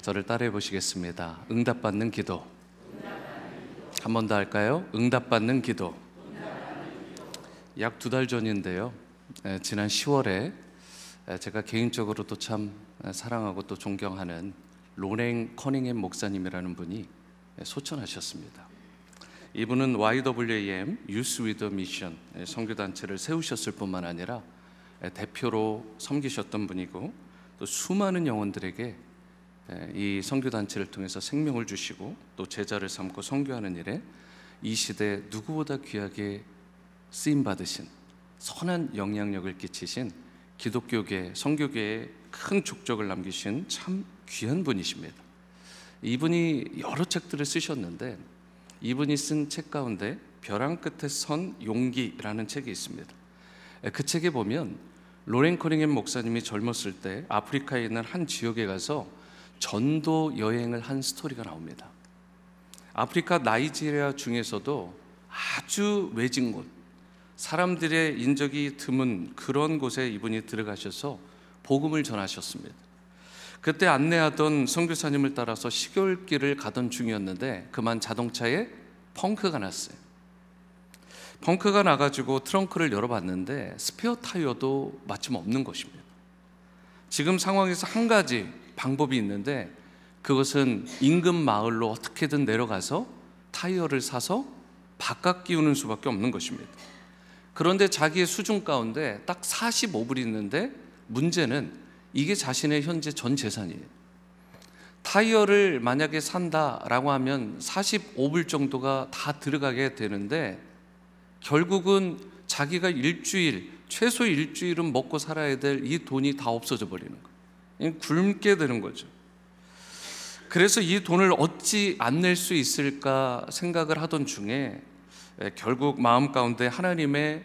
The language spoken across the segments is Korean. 저를 따라해 보시겠습니다. 응답받는 기도. 한 번 더 할까요? 응답받는 기도. 약 2달 전인데요, 지난 10월에 제가 개인적으로 또 참 사랑하고 또 존경하는 로렌 커닝햄 목사님이라는 분이 소천하셨습니다. 이분은 YWAM 유스 위드 미션 선교단체를 세우셨을 뿐만 아니라 대표로 섬기셨던 분이고, 또 수많은 영혼들에게 이 선교단체를 통해서 생명을 주시고 또 제자를 삼고 선교하는 일에 이 시대 누구보다 귀하게 쓰임받으신, 선한 영향력을 끼치신, 기독교계, 선교계에 큰 족적을 남기신 참 귀한 분이십니다. 이분이 여러 책들을 쓰셨는데, 이분이 쓴 책 가운데 벼랑 끝에 선 용기라는 책이 있습니다. 그 책에 보면 로렌 커닝햄 목사님이 젊었을 때 아프리카에 있는 한 지역에 가서 전도 여행을 한 스토리가 나옵니다. 아프리카 나이지리아 중에서도 아주 외진 곳, 사람들의 인적이 드문 그런 곳에 이분이 들어가셔서 복음을 전하셨습니다. 그때 안내하던 선교사님을 따라서 시골길을 가던 중이었는데 그만 자동차에 펑크가 났어요. 펑크가 나가지고 트렁크를 열어봤는데 스페어 타이어도 마침 없는 것입니다. 지금 상황에서 한 가지 방법이 있는데, 그것은 인근 마을로 어떻게든 내려가서 타이어를 사서 바깥 끼우는 수밖에 없는 것입니다. 그런데 자기의 수준 가운데 딱 45불이 있는데, 문제는 이게 자신의 현재 전 재산이에요. 타이어를 만약에 산다라고 하면 45불 정도가 다 들어가게 되는데, 결국은 자기가 최소 일주일은 먹고 살아야 될 이 돈이 다 없어져 버리는 거예요. 굶게 되는 거죠. 그래서 이 돈을 어찌 안 낼 수 있을까 생각을 하던 중에 결국 마음 가운데 하나님의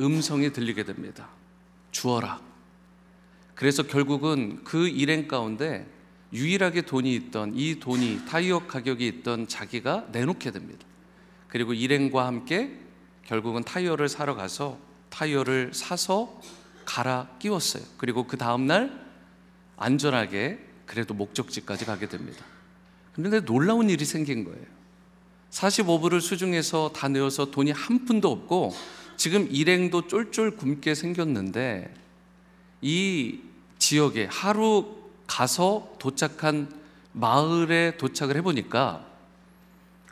음성이 들리게 됩니다. 주어라. 그래서 결국은 그 일행 가운데 유일하게 돈이 있던, 이 돈이 타이어 가격이 있던 자기가 내놓게 됩니다. 그리고 일행과 함께 결국은 타이어를 사러 가서 타이어를 사서 갈아 끼웠어요. 그리고 그 다음날 안전하게 그래도 목적지까지 가게 됩니다. 그런데 놀라운 일이 생긴 거예요. 45불을 수중에서 다 내어서 돈이 한 푼도 없고 지금 일행도 쫄쫄 굶게 생겼는데, 이 지역에 하루 가서 도착한 마을에 도착을 해보니까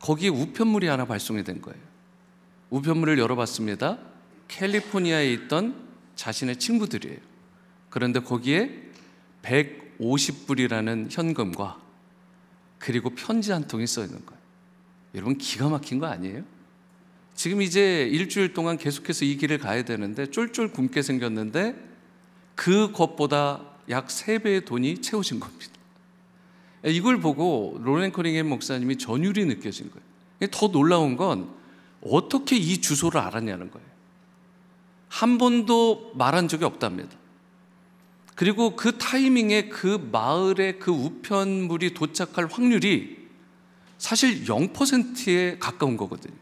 거기에 우편물이 하나 발송이 된 거예요. 우편물을 열어봤습니다. 캘리포니아에 있던 자신의 친구들이에요. 그런데 거기에 150불이라는 현금과 그리고 편지 한 통이 써 있는 거예요. 여러분, 기가 막힌 거 아니에요? 지금 이제 일주일 동안 계속해서 이 길을 가야 되는데 쫄쫄 굶게 생겼는데 그것보다 약 3배의 돈이 채워진 겁니다. 이걸 보고 로렌 커닝햄 목사님이 전율이 느껴진 거예요. 더 놀라운 건 어떻게 이 주소를 알았냐는 거예요. 한 번도 말한 적이 없답니다. 그리고 그 타이밍에 그 마을에 그 우편물이 도착할 확률이 사실 0%에 가까운 거거든요.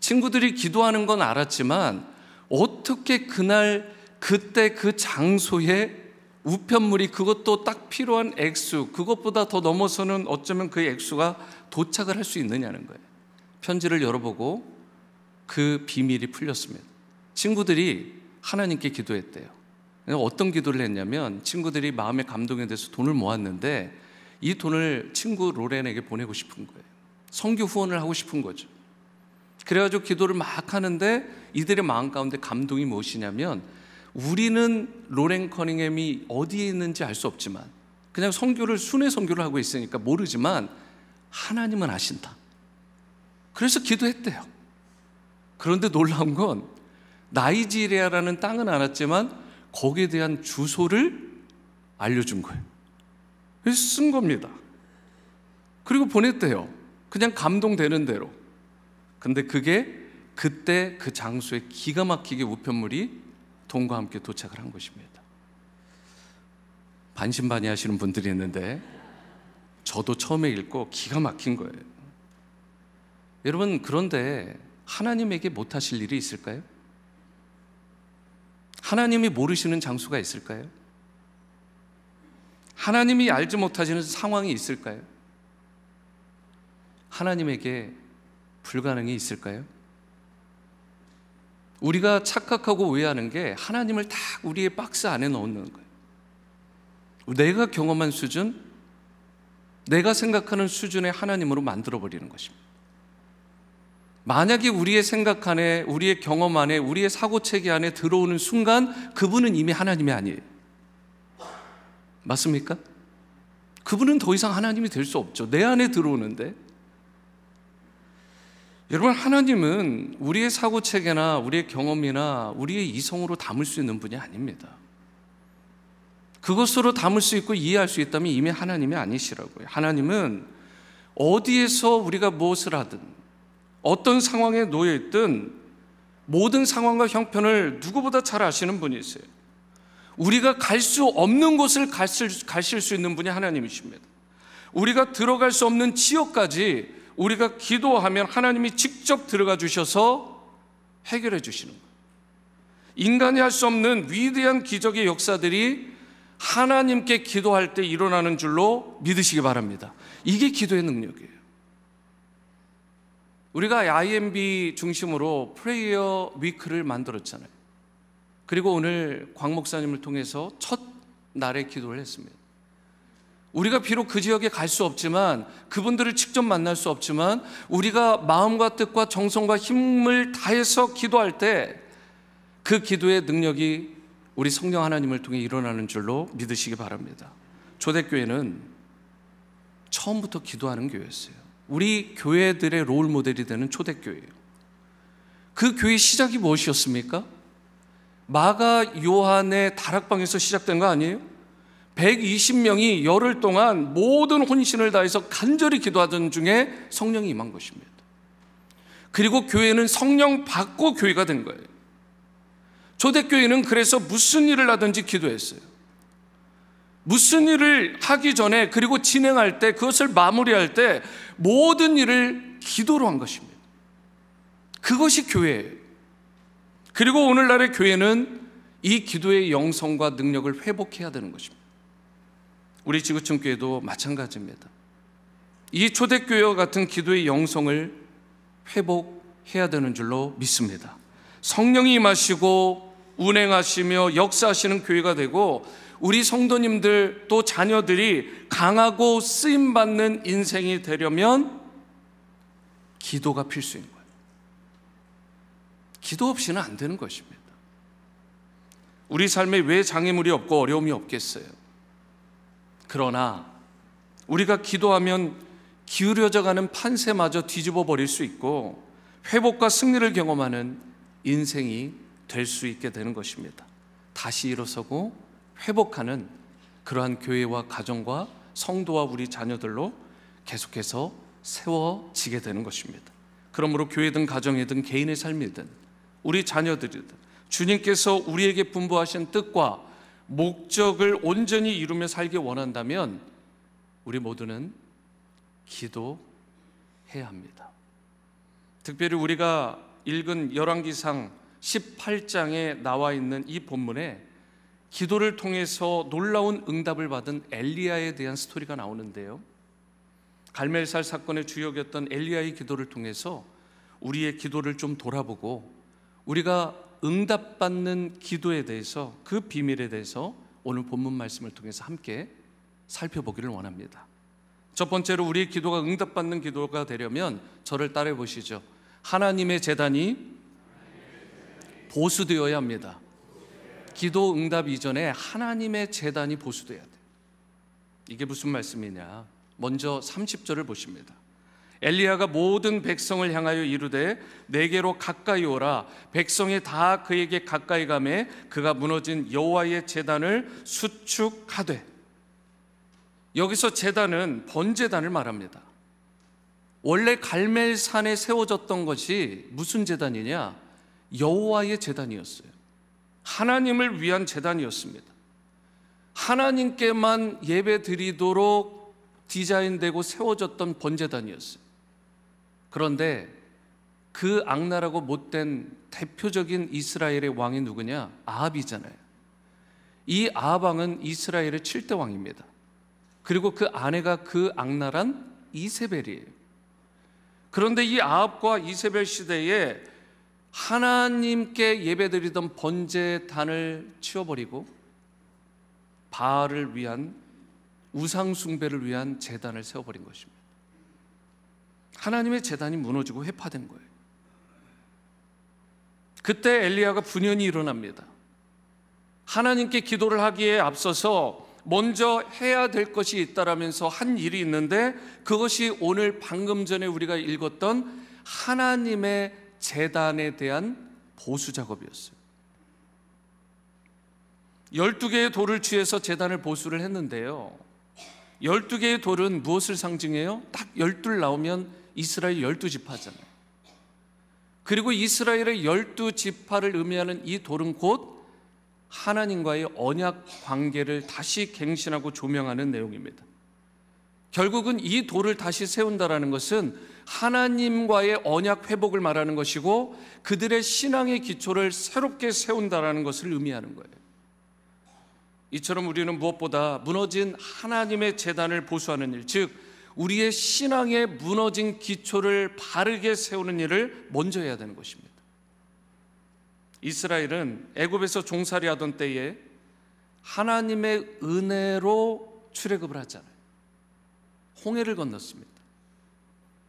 친구들이 기도하는 건 알았지만 어떻게 그날 그때 그 장소에 우편물이, 그것도 딱 필요한 액수, 그것보다 더 넘어서는 어쩌면 그 액수가 도착을 할 수 있느냐는 거예요. 편지를 열어보고 그 비밀이 풀렸습니다. 친구들이 하나님께 기도했대요. 어떤 기도를 했냐면, 친구들이 마음의 감동에 대해서 돈을 모았는데 이 돈을 친구 로렌에게 보내고 싶은 거예요. 선교 후원을 하고 싶은 거죠. 그래가지고 기도를 막 하는데 이들의 마음 가운데 감동이 무엇이냐면, 우리는 로렌 커닝햄이 어디에 있는지 알 수 없지만, 그냥 선교를, 순회 선교를 하고 있으니까 모르지만 하나님은 아신다. 그래서 기도했대요. 그런데 놀라운 건 나이지리아라는 땅은 알았지만 거기에 대한 주소를 알려준 거예요. 그래서 쓴 겁니다. 그리고 보냈대요. 그냥 감동되는 대로. 근데 그게 그때 그 장소에 기가 막히게 우편물이 돈과 함께 도착을 한 것입니다. 반신반의하시는 분들이 있는데 저도 처음에 읽고 기가 막힌 거예요. 여러분, 그런데 하나님에게 못하실 일이 있을까요? 하나님이 모르시는 장소가 있을까요? 하나님이 알지 못하시는 상황이 있을까요? 하나님에게 불가능이 있을까요? 우리가 착각하고 오해하는 게 하나님을 딱 우리의 박스 안에 넣는 거예요. 내가 경험한 수준, 내가 생각하는 수준의 하나님으로 만들어버리는 것입니다. 만약에 우리의 생각 안에, 우리의 경험 안에, 우리의 사고체계 안에 들어오는 순간 그분은 이미 하나님이 아니에요. 맞습니까? 그분은 더 이상 하나님이 될 수 없죠. 내 안에 들어오는데. 여러분, 하나님은 우리의 사고체계나 우리의 경험이나 우리의 이성으로 담을 수 있는 분이 아닙니다. 그것으로 담을 수 있고 이해할 수 있다면 이미 하나님이 아니시라고요. 하나님은 어디에서 우리가 무엇을 하든 어떤 상황에 놓여있든 모든 상황과 형편을 누구보다 잘 아시는 분이세요. 우리가 갈 수 없는 곳을 가실 수 있는 분이 하나님이십니다. 우리가 들어갈 수 없는 지역까지 우리가 기도하면 하나님이 직접 들어가 주셔서 해결해 주시는 거예요. 인간이 할 수 없는 위대한 기적의 역사들이 하나님께 기도할 때 일어나는 줄로 믿으시기 바랍니다. 이게 기도의 능력이에요. 우리가 IMB 중심으로 프레이어 위크를 만들었잖아요. 그리고 오늘 곽 목사님을 통해서 첫 날에 기도를 했습니다. 우리가 비록 그 지역에 갈 수 없지만, 그분들을 직접 만날 수 없지만, 우리가 마음과 뜻과 정성과 힘을 다해서 기도할 때 그 기도의 능력이 우리 성령 하나님을 통해 일어나는 줄로 믿으시기 바랍니다. 초대교회는 처음부터 기도하는 교회였어요. 우리 교회들의 롤모델이 되는 초대교회예요. 그 교회의 시작이 무엇이었습니까? 마가 요한의 다락방에서 시작된 거 아니에요? 120명이 열흘 동안 모든 혼신을 다해서 간절히 기도하던 중에 성령이 임한 것입니다. 그리고 교회는 성령 받고 교회가 된 거예요. 초대교회는 그래서 무슨 일을 하든지 기도했어요. 무슨 일을 하기 전에, 그리고 진행할 때, 그것을 마무리할 때 모든 일을 기도로 한 것입니다. 그것이 교회예요. 그리고 오늘날의 교회는 이 기도의 영성과 능력을 회복해야 되는 것입니다. 우리 지구촌 교회도 마찬가지입니다. 이 초대교회와 같은 기도의 영성을 회복해야 되는 줄로 믿습니다. 성령이 임하시고 운행하시며 역사하시는 교회가 되고, 우리 성도님들 또 자녀들이 강하고 쓰임받는 인생이 되려면 기도가 필수인 거예요. 기도 없이는 안 되는 것입니다. 우리 삶에 왜 장애물이 없고 어려움이 없겠어요? 그러나 우리가 기도하면 기울여져가는 판세마저 뒤집어 버릴 수 있고 회복과 승리를 경험하는 인생이 될 수 있게 되는 것입니다. 다시 일어서고 회복하는 그러한 교회와 가정과 성도와 우리 자녀들로 계속해서 세워지게 되는 것입니다. 그러므로 교회든 가정이든 개인의 삶이든 우리 자녀들이든 주님께서 우리에게 분부하신 뜻과 목적을 온전히 이루며 살기 원한다면 우리 모두는 기도해야 합니다. 특별히 우리가 읽은 열왕기상 18장에 나와 있는 이 본문에 기도를 통해서 놀라운 응답을 받은 엘리야에 대한 스토리가 나오는데요, 갈멜살 사건의 주역이었던 엘리야의 기도를 통해서 우리의 기도를 좀 돌아보고 우리가 응답받는 기도에 대해서, 그 비밀에 대해서 오늘 본문 말씀을 통해서 함께 살펴보기를 원합니다. 첫 번째로 우리의 기도가 응답받는 기도가 되려면 저를 따라해 보시죠. 하나님의 제단이 보수되어야 합니다. 기도 응답 이전에 하나님의 제단이 보수되어야 돼요. 이게 무슨 말씀이냐? 먼저 30절을 보십니다. 엘리야가 모든 백성을 향하여 이르되 내게로 가까이 오라. 백성이 다 그에게 가까이 가매 그가 무너진 여호와의 제단을 수축하되. 여기서 제단은 번제단을 말합니다. 원래 갈멜산에 세워졌던 것이 무슨 제단이냐? 여호와의 제단이었어요. 하나님을 위한 제단이었습니다. 하나님께만 예배드리도록 디자인되고 세워졌던 번제단이었어요. 그런데 그 악랄하고 못된 대표적인 이스라엘의 왕이 누구냐? 아합이잖아요. 이 아합 왕은 이스라엘의 7대 왕입니다. 그리고 그 아내가 그 악랄한 이세벨이에요. 그런데 이 아합과 이세벨 시대에 하나님께 예배드리던 번제단을 치워버리고 바알을 위한 우상숭배를 위한 제단을 세워버린 것입니다. 하나님의 제단이 무너지고 회파된 거예요. 그때 엘리야가 분연히 일어납니다. 하나님께 기도를 하기에 앞서서 먼저 해야 될 것이 있다라면서 한 일이 있는데, 그것이 오늘 방금 전에 우리가 읽었던 하나님의 제단에 대한 보수 작업이었어요. 12개의 돌을 취해서 제단을 보수를 했는데요, 12개의 돌은 무엇을 상징해요? 딱 12 나오면 이스라엘 12지파잖아요. 그리고 이스라엘의 12지파를 의미하는 이 돌은 곧 하나님과의 언약 관계를 다시 갱신하고 조명하는 내용입니다. 결국은 이 돌을 다시 세운다라는 것은 하나님과의 언약 회복을 말하는 것이고, 그들의 신앙의 기초를 새롭게 세운다라는 것을 의미하는 거예요. 이처럼 우리는 무엇보다 무너진 하나님의 제단을 보수하는 일, 즉 우리의 신앙의 무너진 기초를 바르게 세우는 일을 먼저 해야 되는 것입니다. 이스라엘은 애굽에서 종살이 하던 때에 하나님의 은혜로 출애굽을 하잖아요. 홍해를 건넜습니다.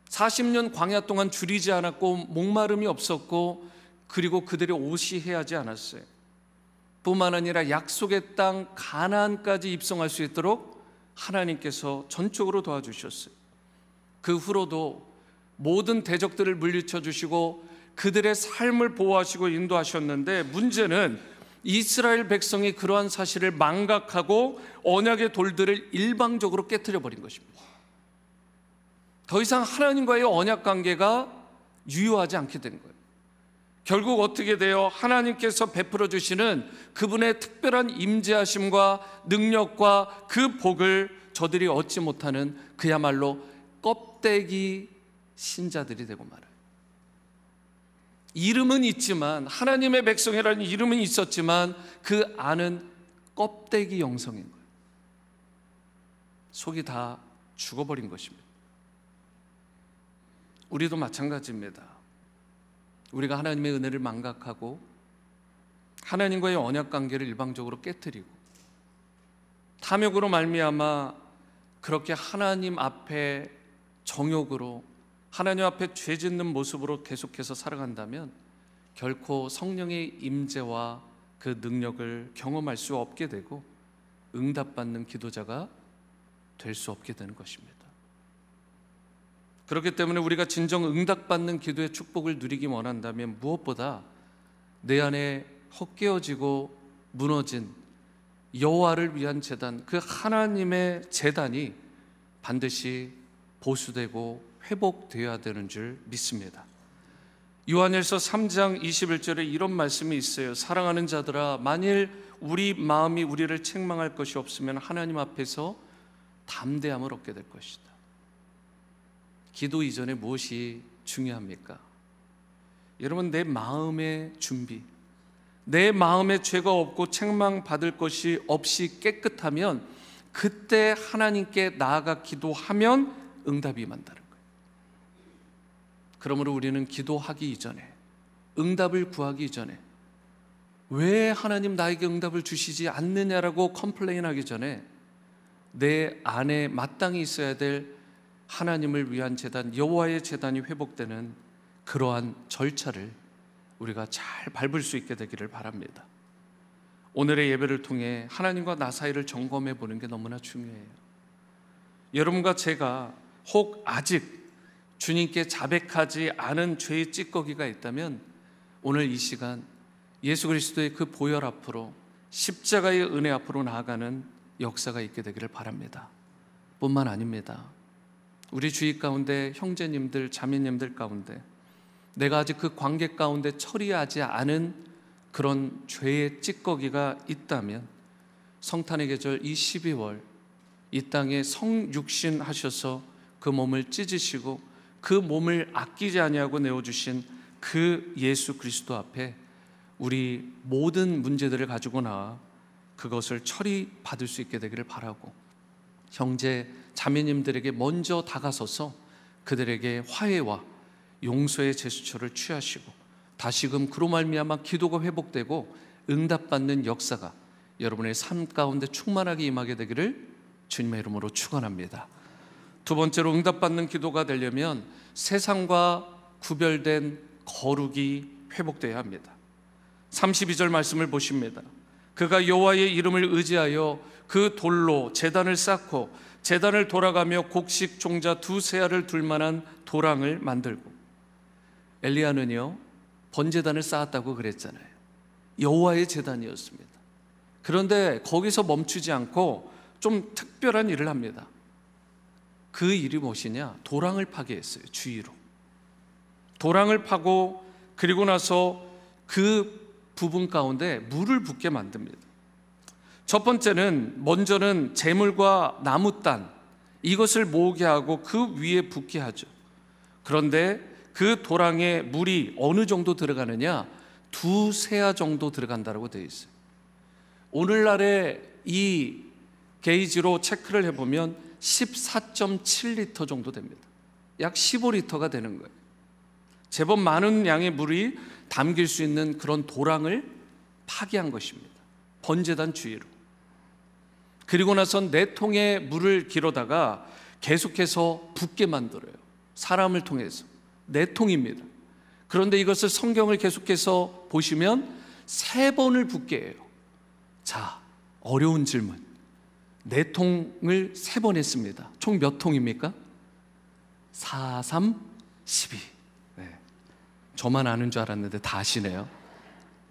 40년 광야 동안 줄이지 않았고 목마름이 없었고, 그리고 그들의 옷이 헤아지 않았어요. 뿐만 아니라 약속의 땅 가나안까지 입성할 수 있도록 하나님께서 전적으로 도와주셨어요. 그 후로도 모든 대적들을 물리쳐 주시고 그들의 삶을 보호하시고 인도하셨는데, 문제는 이스라엘 백성이 그러한 사실을 망각하고 언약의 돌들을 일방적으로 깨트려 버린 것입니다. 더 이상 하나님과의 언약 관계가 유효하지 않게 된 거예요. 결국 어떻게 돼요? 하나님께서 베풀어 주시는 그분의 특별한 임재하심과 능력과 그 복을 저들이 얻지 못하는 그야말로 껍데기 신자들이 되고 말아요. 이름은 있지만, 하나님의 백성이라는 이름은 있었지만 그 안은 껍데기 영성인 거예요. 속이 다 죽어버린 것입니다. 우리도 마찬가지입니다. 우리가 하나님의 은혜를 망각하고 하나님과의 언약 관계를 일방적으로 깨뜨리고 탐욕으로 말미암아 그렇게 하나님 앞에 정욕으로, 하나님 앞에 죄 짓는 모습으로 계속해서 살아간다면 결코 성령의 임재와 그 능력을 경험할 수 없게 되고 응답받는 기도자가 될 수 없게 되는 것입니다. 그렇기 때문에 우리가 진정 응답받는 기도의 축복을 누리기 원한다면 무엇보다 내 안에 헛깨어지고 무너진 여호와를 위한 제단, 그 하나님의 제단이 반드시 보수되고 회복되어야 되는 줄 믿습니다. 요한일서 3장 21절에 이런 말씀이 있어요. 사랑하는 자들아, 만일 우리 마음이 우리를 책망할 것이 없으면 하나님 앞에서 담대함을 얻게 될 것이다. 기도 이전에 무엇이 중요합니까? 여러분, 내 마음의 준비, 내 마음에 죄가 없고 책망받을 것이 없이 깨끗하면 그때 하나님께 나아가 기도하면 응답이 만다는 거예요. 그러므로 우리는 기도하기 이전에, 응답을 구하기 이전에, 왜 하나님 나에게 응답을 주시지 않느냐라고 컴플레인하기 전에 내 안에 마땅히 있어야 될 하나님을 위한 제단, 여호와의 제단이 회복되는 그러한 절차를 우리가 잘 밟을 수 있게 되기를 바랍니다. 오늘의 예배를 통해 하나님과 나 사이를 점검해 보는 게 너무나 중요해요. 여러분과 제가 혹 아직 주님께 자백하지 않은 죄의 찌꺼기가 있다면 오늘 이 시간 예수 그리스도의 그 보혈 앞으로, 십자가의 은혜 앞으로 나아가는 역사가 있게 되기를 바랍니다. 뿐만 아닙니다. 우리 주위 가운데 형제님들, 자매님들 가운데 내가 아직 그 관계 가운데 처리하지 않은 그런 죄의 찌꺼기가 있다면 성탄의 계절 이 12월 이 땅에 성육신 하셔서 그 몸을 찢으시고 그 몸을 아끼지 아니하고 내어주신 그 예수 그리스도 앞에 우리 모든 문제들을 가지고 나와 그것을 처리받을 수 있게 되기를 바라고, 형제 자매님들에게 먼저 다가서서 그들에게 화해와 용서의 제스처를 취하시고 다시금 그로 말미암아 기도가 회복되고 응답받는 역사가 여러분의 삶 가운데 충만하게 임하게 되기를 주님의 이름으로 축원합니다. 두 번째로, 응답받는 기도가 되려면 세상과 구별된 거룩이 회복되어야 합니다. 32절 말씀을 보십니다. 그가 여호와의 이름을 의지하여 그 돌로 제단을 쌓고 제단을 돌아가며 곡식 종자 두세 알을 둘 만한 도랑을 만들고, 엘리야는요 번제단을 쌓았다고 그랬잖아요. 여호와의 제단이었습니다. 그런데 거기서 멈추지 않고 좀 특별한 일을 합니다. 그 일이 무엇이냐? 도랑을 파게 했어요. 주위로 도랑을 파고, 그리고 나서 그 부분 가운데 물을 붓게 만듭니다. 첫 번째는, 먼저는 재물과 나무단 이것을 모으게 하고 그 위에 붓게 하죠. 그런데 그 도랑에 물이 어느 정도 들어가느냐? 두세 아 정도 들어간다고 되어 있어요. 오늘날의 이 게이지로 체크를 해보면 14.7리터 정도 됩니다. 약 15리터가 되는 거예요. 제법 많은 양의 물이 담길 수 있는 그런 도랑을 파괴한 것입니다. 번제단 주위로. 그리고 나선 네 통의 물을 기르다가 계속해서 붓게 만들어요. 사람을 통해서. 네 통입니다. 그런데 이것을 성경을 계속해서 보시면 세 번을 붓게 해요. 자, 어려운 질문. 네 통을 세 번 했습니다. 총 몇 통입니까? 4, 3, 12. 네. 저만 아는 줄 알았는데 다 아시네요.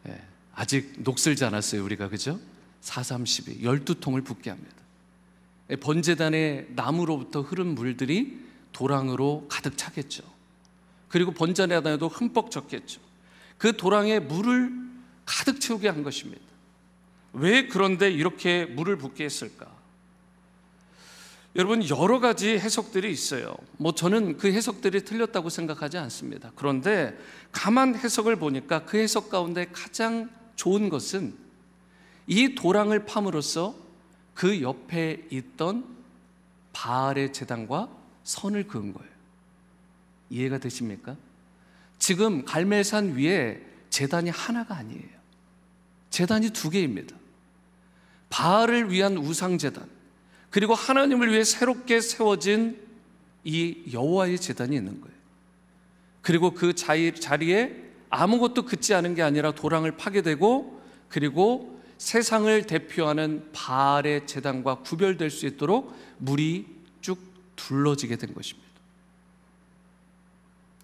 네. 아직 녹슬지 않았어요 우리가, 그죠? 4, 3, 12, 12통을 붓게 합니다. 번제단의 나무로부터 흐른 물들이 도랑으로 가득 차겠죠. 그리고 번제단에도 흠뻑 젖겠죠. 그 도랑에 물을 가득 채우게 한 것입니다. 왜 그런데 이렇게 물을 붓게 했을까? 여러분, 여러 가지 해석들이 있어요. 저는 그 해석들이 틀렸다고 생각하지 않습니다. 그런데 가만 해석을 보니까 그 해석 가운데 가장 좋은 것은 이 도랑을 팜으로써 그 옆에 있던 바알의 제단과 선을 그은 거예요. 이해가 되십니까? 지금 갈멜산 위에 제단이 하나가 아니에요. 제단이 두 개입니다. 바알을 위한 우상제단, 그리고 하나님을 위해 새롭게 세워진 이 여호와의 제단이 있는 거예요. 그리고 그 자리에 아무것도 긋지 않은 게 아니라 도랑을 파게 되고, 그리고 세상을 대표하는 바알의 제단과 구별될 수 있도록 물이 쭉 둘러지게 된 것입니다.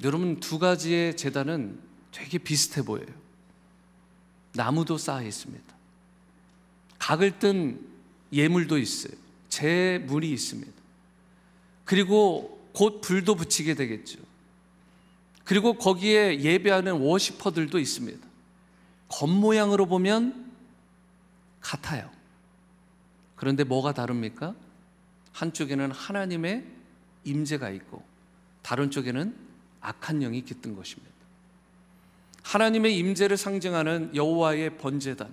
여러분, 두 가지의 제단은 되게 비슷해 보여요. 나무도 쌓여 있습니다. 각을 뜬 예물도 있어요. 재물이 있습니다. 그리고 곧 불도 붙이게 되겠죠. 그리고 거기에 예배하는 워시퍼들도 있습니다. 겉모양으로 보면 같아요. 그런데 뭐가 다릅니까? 한쪽에는 하나님의 임재가 있고 다른 쪽에는 악한 영이 깃든 것입니다. 하나님의 임재를 상징하는 여호와의 번제단,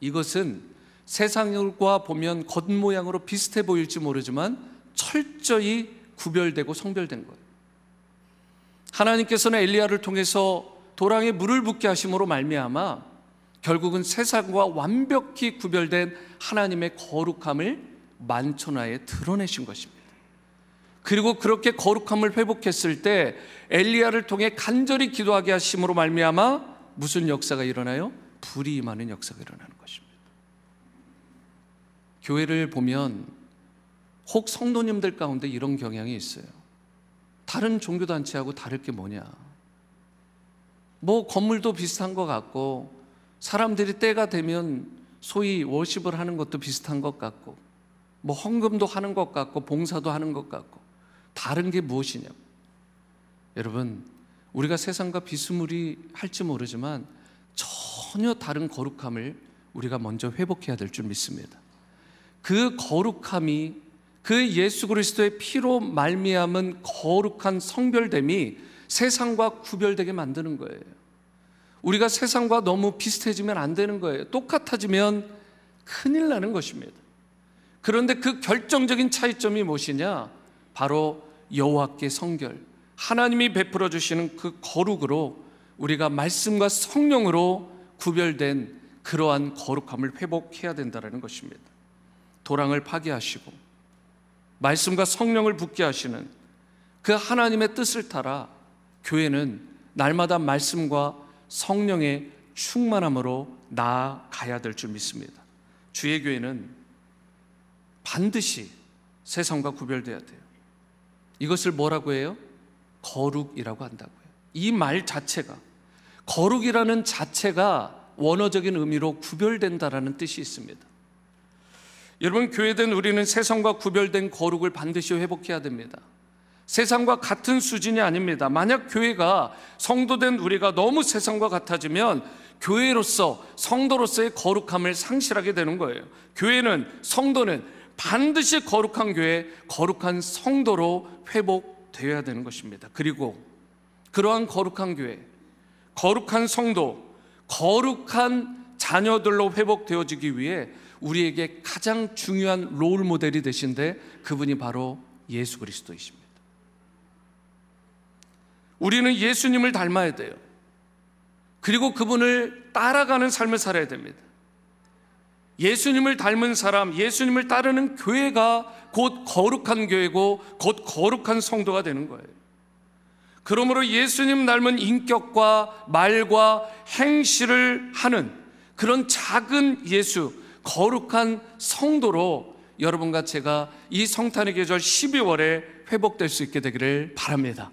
이것은 세상과 보면 겉모양으로 비슷해 보일지 모르지만 철저히 구별되고 성별된 거예요. 하나님께서는 엘리야를 통해서 도랑에 물을 붓게 하심으로 말미암아 결국은 세상과 완벽히 구별된 하나님의 거룩함을 만천하에 드러내신 것입니다. 그리고 그렇게 거룩함을 회복했을 때 엘리야를 통해 간절히 기도하게 하심으로 말미암아 무슨 역사가 일어나요? 불이 임하는 역사가 일어나는 것입니다. 교회를 보면 혹 성도님들 가운데 이런 경향이 있어요. 다른 종교단체하고 다를 게 뭐냐? 건물도 비슷한 것 같고 사람들이 때가 되면 소위 워십을 하는 것도 비슷한 것 같고 헌금도 하는 것 같고 봉사도 하는 것 같고 다른 게 무엇이냐고. 여러분, 우리가 세상과 비스무리할지 모르지만 전혀 다른 거룩함을 우리가 먼저 회복해야 될 줄 믿습니다. 그 거룩함이 그 예수 그리스도의 피로 말미암은 거룩한 성별됨이 세상과 구별되게 만드는 거예요. 우리가 세상과 너무 비슷해지면 안 되는 거예요. 똑같아지면 큰일 나는 것입니다. 그런데 그 결정적인 차이점이 무엇이냐? 바로 여호와께 성결, 하나님이 베풀어 주시는 그 거룩으로 우리가 말씀과 성령으로 구별된 그러한 거룩함을 회복해야 된다는 것입니다. 도랑을 파괴하시고 말씀과 성령을 붙게 하시는 그 하나님의 뜻을 따라 교회는 날마다 말씀과 성령의 충만함으로 나아가야 될 줄 믿습니다. 주의 교회는 반드시 세상과 구별돼야 돼요. 이것을 뭐라고 해요? 거룩이라고 한다고요. 이 말 자체가, 거룩이라는 자체가 원어적인 의미로 구별된다라는 뜻이 있습니다. 여러분, 교회된 우리는 세상과 구별된 거룩을 반드시 회복해야 됩니다. 세상과 같은 수준이 아닙니다. 만약 교회가, 성도된 우리가 너무 세상과 같아지면 교회로서, 성도로서의 거룩함을 상실하게 되는 거예요. 교회는, 성도는 반드시 거룩한 교회, 거룩한 성도로 회복되어야 되는 것입니다. 그리고 그러한 거룩한 교회, 거룩한 성도, 거룩한 자녀들로 회복되어지기 위해 우리에게 가장 중요한 롤 모델이 되신데 그분이 바로 예수 그리스도이십니다. 우리는 예수님을 닮아야 돼요. 그리고 그분을 따라가는 삶을 살아야 됩니다. 예수님을 닮은 사람, 예수님을 따르는 교회가 곧 거룩한 교회고 곧 거룩한 성도가 되는 거예요. 그러므로 예수님 닮은 인격과 말과 행실을 하는 그런 작은 예수, 거룩한 성도로 여러분과 제가 이 성탄의 계절 12월에 회복될 수 있게 되기를 바랍니다.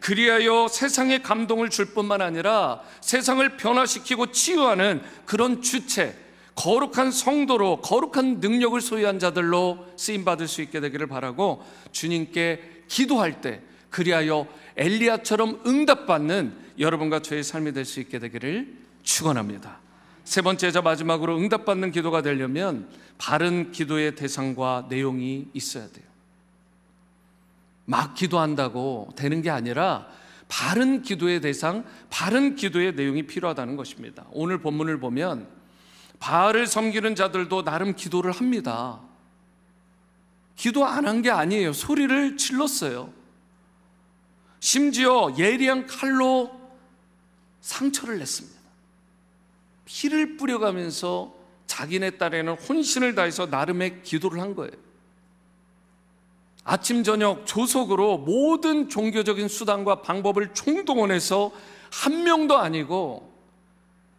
그리하여 세상에 감동을 줄 뿐만 아니라 세상을 변화시키고 치유하는 그런 주체, 거룩한 성도로, 거룩한 능력을 소유한 자들로 쓰임받을 수 있게 되기를 바라고, 주님께 기도할 때 그리하여 엘리야처럼 응답받는 여러분과 저의 삶이 될 수 있게 되기를 축원합니다. 세 번째자 마지막으로, 응답받는 기도가 되려면 바른 기도의 대상과 내용이 있어야 돼요. 막 기도한다고 되는 게 아니라 바른 기도의 대상, 바른 기도의 내용이 필요하다는 것입니다. 오늘 본문을 보면 바알을 섬기는 자들도 나름 기도를 합니다. 기도 안 한 게 아니에요. 소리를 질렀어요. 심지어 예리한 칼로 상처를 냈습니다. 피를 뿌려가면서 자기네 딸에는 혼신을 다해서 나름의 기도를 한 거예요. 아침 저녁 조석으로 모든 종교적인 수단과 방법을 총동원해서 한 명도 아니고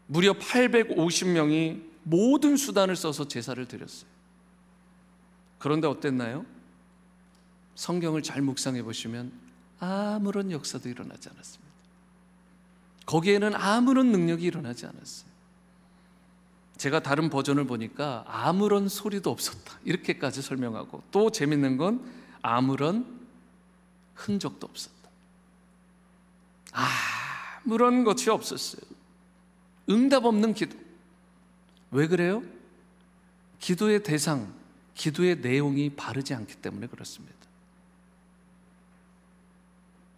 무려 850명이 모든 수단을 써서 제사를 드렸어요. 그런데 어땠나요? 성경을 잘 묵상해 보시면 아무런 역사도 일어나지 않았습니다. 거기에는 아무런 능력이 일어나지 않았어요. 제가 다른 버전을 보니까 아무런 소리도 없었다, 이렇게까지 설명하고, 또 재밌는 건 아무런 흔적도 없었다, 아무런 것이 없었어요. 응답 없는 기도. 왜 그래요? 기도의 대상, 기도의 내용이 바르지 않기 때문에 그렇습니다.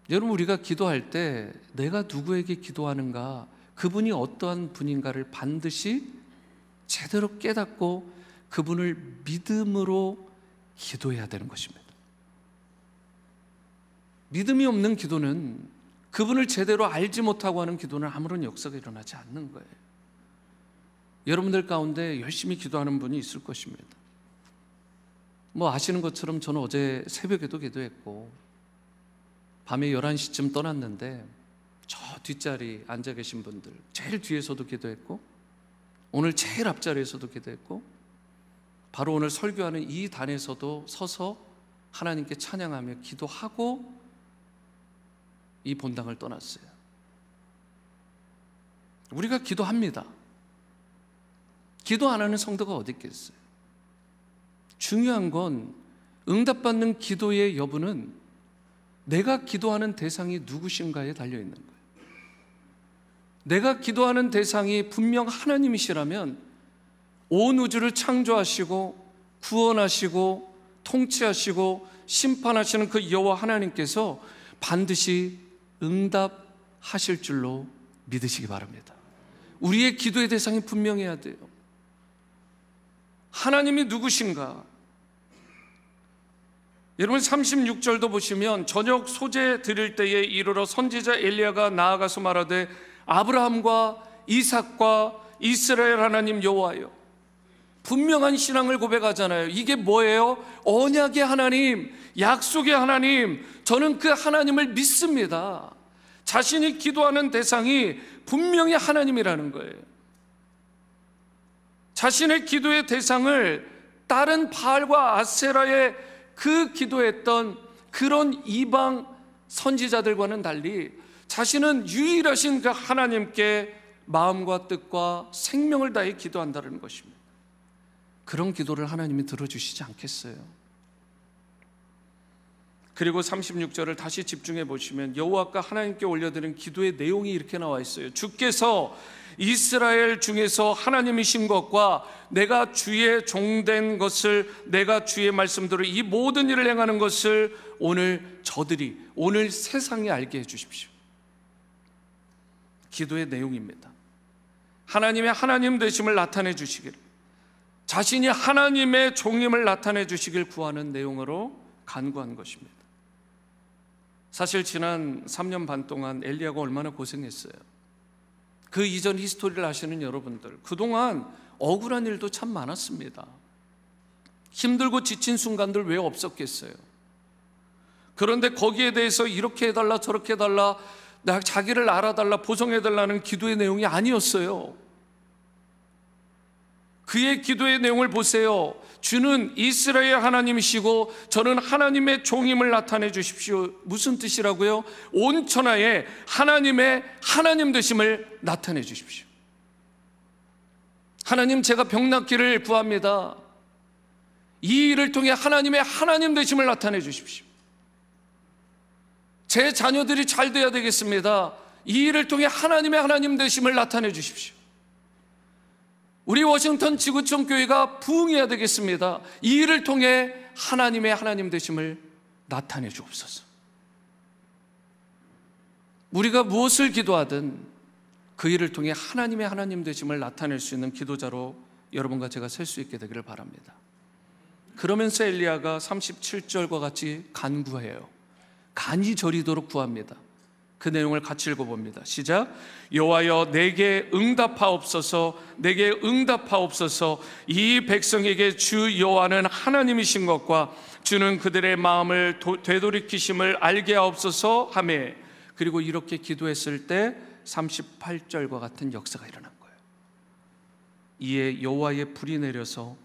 여러분, 우리가 기도할 때 내가 누구에게 기도하는가, 그분이 어떠한 분인가를 반드시 제대로 깨닫고 그분을 믿음으로 기도해야 되는 것입니다. 믿음이 없는 기도는, 그분을 제대로 알지 못하고 하는 기도는 아무런 역사가 일어나지 않는 거예요. 여러분들 가운데 열심히 기도하는 분이 있을 것입니다. 뭐 아시는 것처럼 저는 어제 새벽에도 기도했고 밤에 11시쯤 떠났는데 저 뒷자리 앉아 계신 분들, 제일 뒤에서도 기도했고 오늘 제일 앞자리에서도 기도했고 바로 오늘 설교하는 이 단에서도 서서 하나님께 찬양하며 기도하고 이 본당을 떠났어요. 우리가 기도합니다. 기도 안 하는 성도가 어디 있겠어요? 중요한 건 응답받는 기도의 여부는 내가 기도하는 대상이 누구신가에 달려있는 거예요. 내가 기도하는 대상이 분명 하나님이시라면 온 우주를 창조하시고 구원하시고 통치하시고 심판하시는 그 여호와 하나님께서 반드시 응답하실 줄로 믿으시기 바랍니다. 우리의 기도의 대상이 분명해야 돼요. 하나님이 누구신가? 여러분 36절도 보시면 저녁 소재 드릴 때에 이르러 선지자 엘리야가 나아가서 말하되 아브라함과 이삭과 이스라엘 하나님 여호와여. 분명한 신앙을 고백하잖아요. 이게 뭐예요? 언약의 하나님, 약속의 하나님. 저는 그 하나님을 믿습니다. 자신이 기도하는 대상이 분명히 하나님이라는 거예요. 자신의 기도의 대상을 다른 바알과 아세라의 그 기도했던 그런 이방 선지자들과는 달리 자신은 유일하신 그 하나님께 마음과 뜻과 생명을 다해 기도한다는 것입니다. 그런 기도를 하나님이 들어주시지 않겠어요? 그리고 36절을 다시 집중해 보시면 여호와께 하나님께 올려드린 기도의 내용이 이렇게 나와 있어요. 주께서 이스라엘 중에서 하나님이신 것과 내가 주의 종된 것을, 내가 주의 말씀대로 이 모든 일을 행하는 것을 오늘 세상에 알게 해주십시오. 기도의 내용입니다. 하나님의 하나님 되심을 나타내 주시기를, 자신이 하나님의 종임을 나타내 주시길 구하는 내용으로 간구한 것입니다. 사실 지난 3년 반 동안 엘리야가 얼마나 고생했어요. 그 이전 히스토리를 아시는 여러분들, 그동안 억울한 일도 참 많았습니다. 힘들고 지친 순간들 왜 없었겠어요? 그런데 거기에 대해서 이렇게 해달라 저렇게 해달라, 나 자기를 알아달라 보성해달라는 기도의 내용이 아니었어요. 그의 기도의 내용을 보세요. 주는 이스라엘 하나님이시고 저는 하나님의 종임을 나타내 주십시오. 무슨 뜻이라고요? 온 천하에 하나님의 하나님 되심을 나타내 주십시오. 하나님, 제가 병낫기를 구합니다. 이 일을 통해 하나님의 하나님 되심을 나타내 주십시오. 제 자녀들이 잘 돼야 되겠습니다. 이 일을 통해 하나님의 하나님 되심을 나타내 주십시오. 우리 워싱턴 지구촌 교회가 부흥해야 되겠습니다. 이 일을 통해 하나님의 하나님 되심을 나타내 주옵소서. 우리가 무엇을 기도하든 그 일을 통해 하나님의 하나님 되심을 나타낼 수 있는 기도자로 여러분과 제가 설 수 있게 되기를 바랍니다. 그러면서 엘리야가 37절과 같이 간구해요. 간이 저리도록 구합니다. 그 내용을 같이 읽어봅니다. 시작. 여호와여, 내게 응답하옵소서. 내게 응답하옵소서. 이 백성에게 주 여호와는 하나님이신 것과 주는 그들의 마음을 되돌이키심을 알게 하옵소서 하매. 그리고 이렇게 기도했을 때 38절과 같은 역사가 일어난 거예요. 이에 여호와의 불이 내려서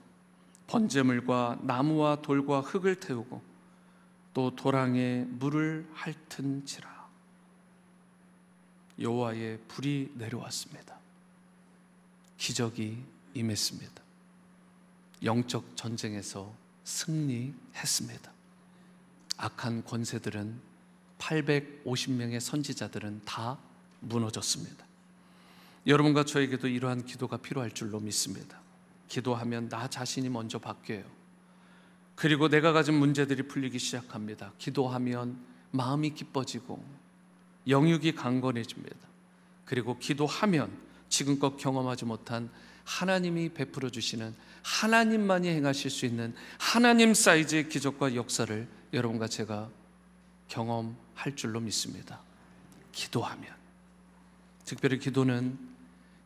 번제물과 나무와 돌과 흙을 태우고 또 도랑에 물을 핥은지라. 여호와의 불이 내려왔습니다. 기적이 임했습니다. 영적 전쟁에서 승리했습니다. 악한 권세들은 850명의 선지자들은 다 무너졌습니다. 여러분과 저에게도 이러한 기도가 필요할 줄로 믿습니다. 기도하면 나 자신이 먼저 바뀌어요. 그리고 내가 가진 문제들이 풀리기 시작합니다. 기도하면 마음이 기뻐지고 영육이 강건해집니다. 그리고 기도하면 지금껏 경험하지 못한 하나님이 베풀어 주시는, 하나님만이 행하실 수 있는 하나님 사이즈의 기적과 역사를 여러분과 제가 경험할 줄로 믿습니다. 기도하면. 특별히 기도는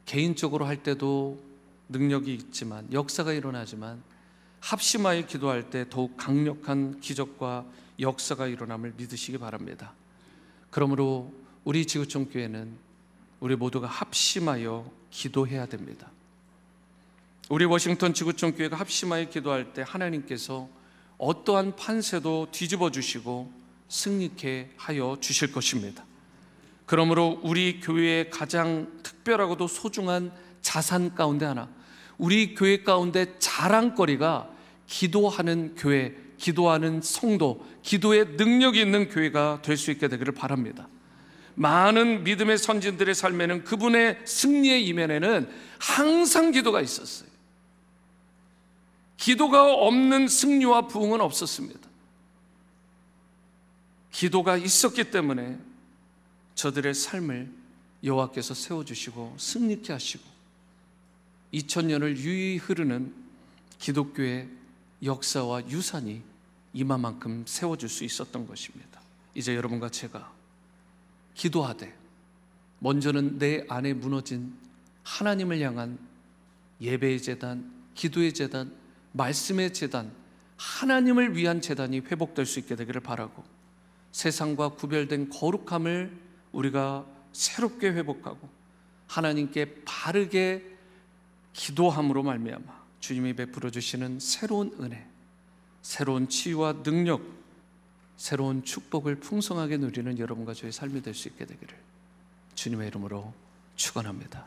개인적으로 할 때도 능력이 있지만, 역사가 일어나지만, 합심하여 기도할 때 더욱 강력한 기적과 역사가 일어남을 믿으시기 바랍니다. 그러므로 우리 지구촌 교회는 우리 모두가 합심하여 기도해야 됩니다. 우리 워싱턴 지구촌 교회가 합심하여 기도할 때 하나님께서 어떠한 판세도 뒤집어 주시고 승리케 하여 주실 것입니다. 그러므로 우리 교회의 가장 특별하고도 소중한 자산 가운데 하나, 우리 교회 가운데 자랑거리가 기도하는 교회, 기도하는 성도, 기도의 능력이 있는 교회가 될 수 있게 되기를 바랍니다. 많은 믿음의 선진들의 삶에는, 그분의 승리의 이면에는 항상 기도가 있었어요. 기도가 없는 승리와 부흥은 없었습니다. 기도가 있었기 때문에 저들의 삶을 여호와께서 세워주시고 승리케 하시고 2000년을 유유히 흐르는 기독교의 역사와 유산이 이만큼 세워줄 수 있었던 것입니다. 이제 여러분과 제가 기도하되 먼저는 내 안에 무너진 하나님을 향한 예배의 제단, 기도의 제단, 말씀의 제단, 하나님을 위한 제단이 회복될 수 있게 되기를 바라고 세상과 구별된 거룩함을 우리가 새롭게 회복하고 하나님께 바르게 기도함으로 말미암아 주님이 베풀어 주시는 새로운 은혜, 새로운 치유와 능력, 새로운 축복을 풍성하게 누리는 여러분과 저의 삶이 될 수 있게 되기를 주님의 이름으로 축원합니다.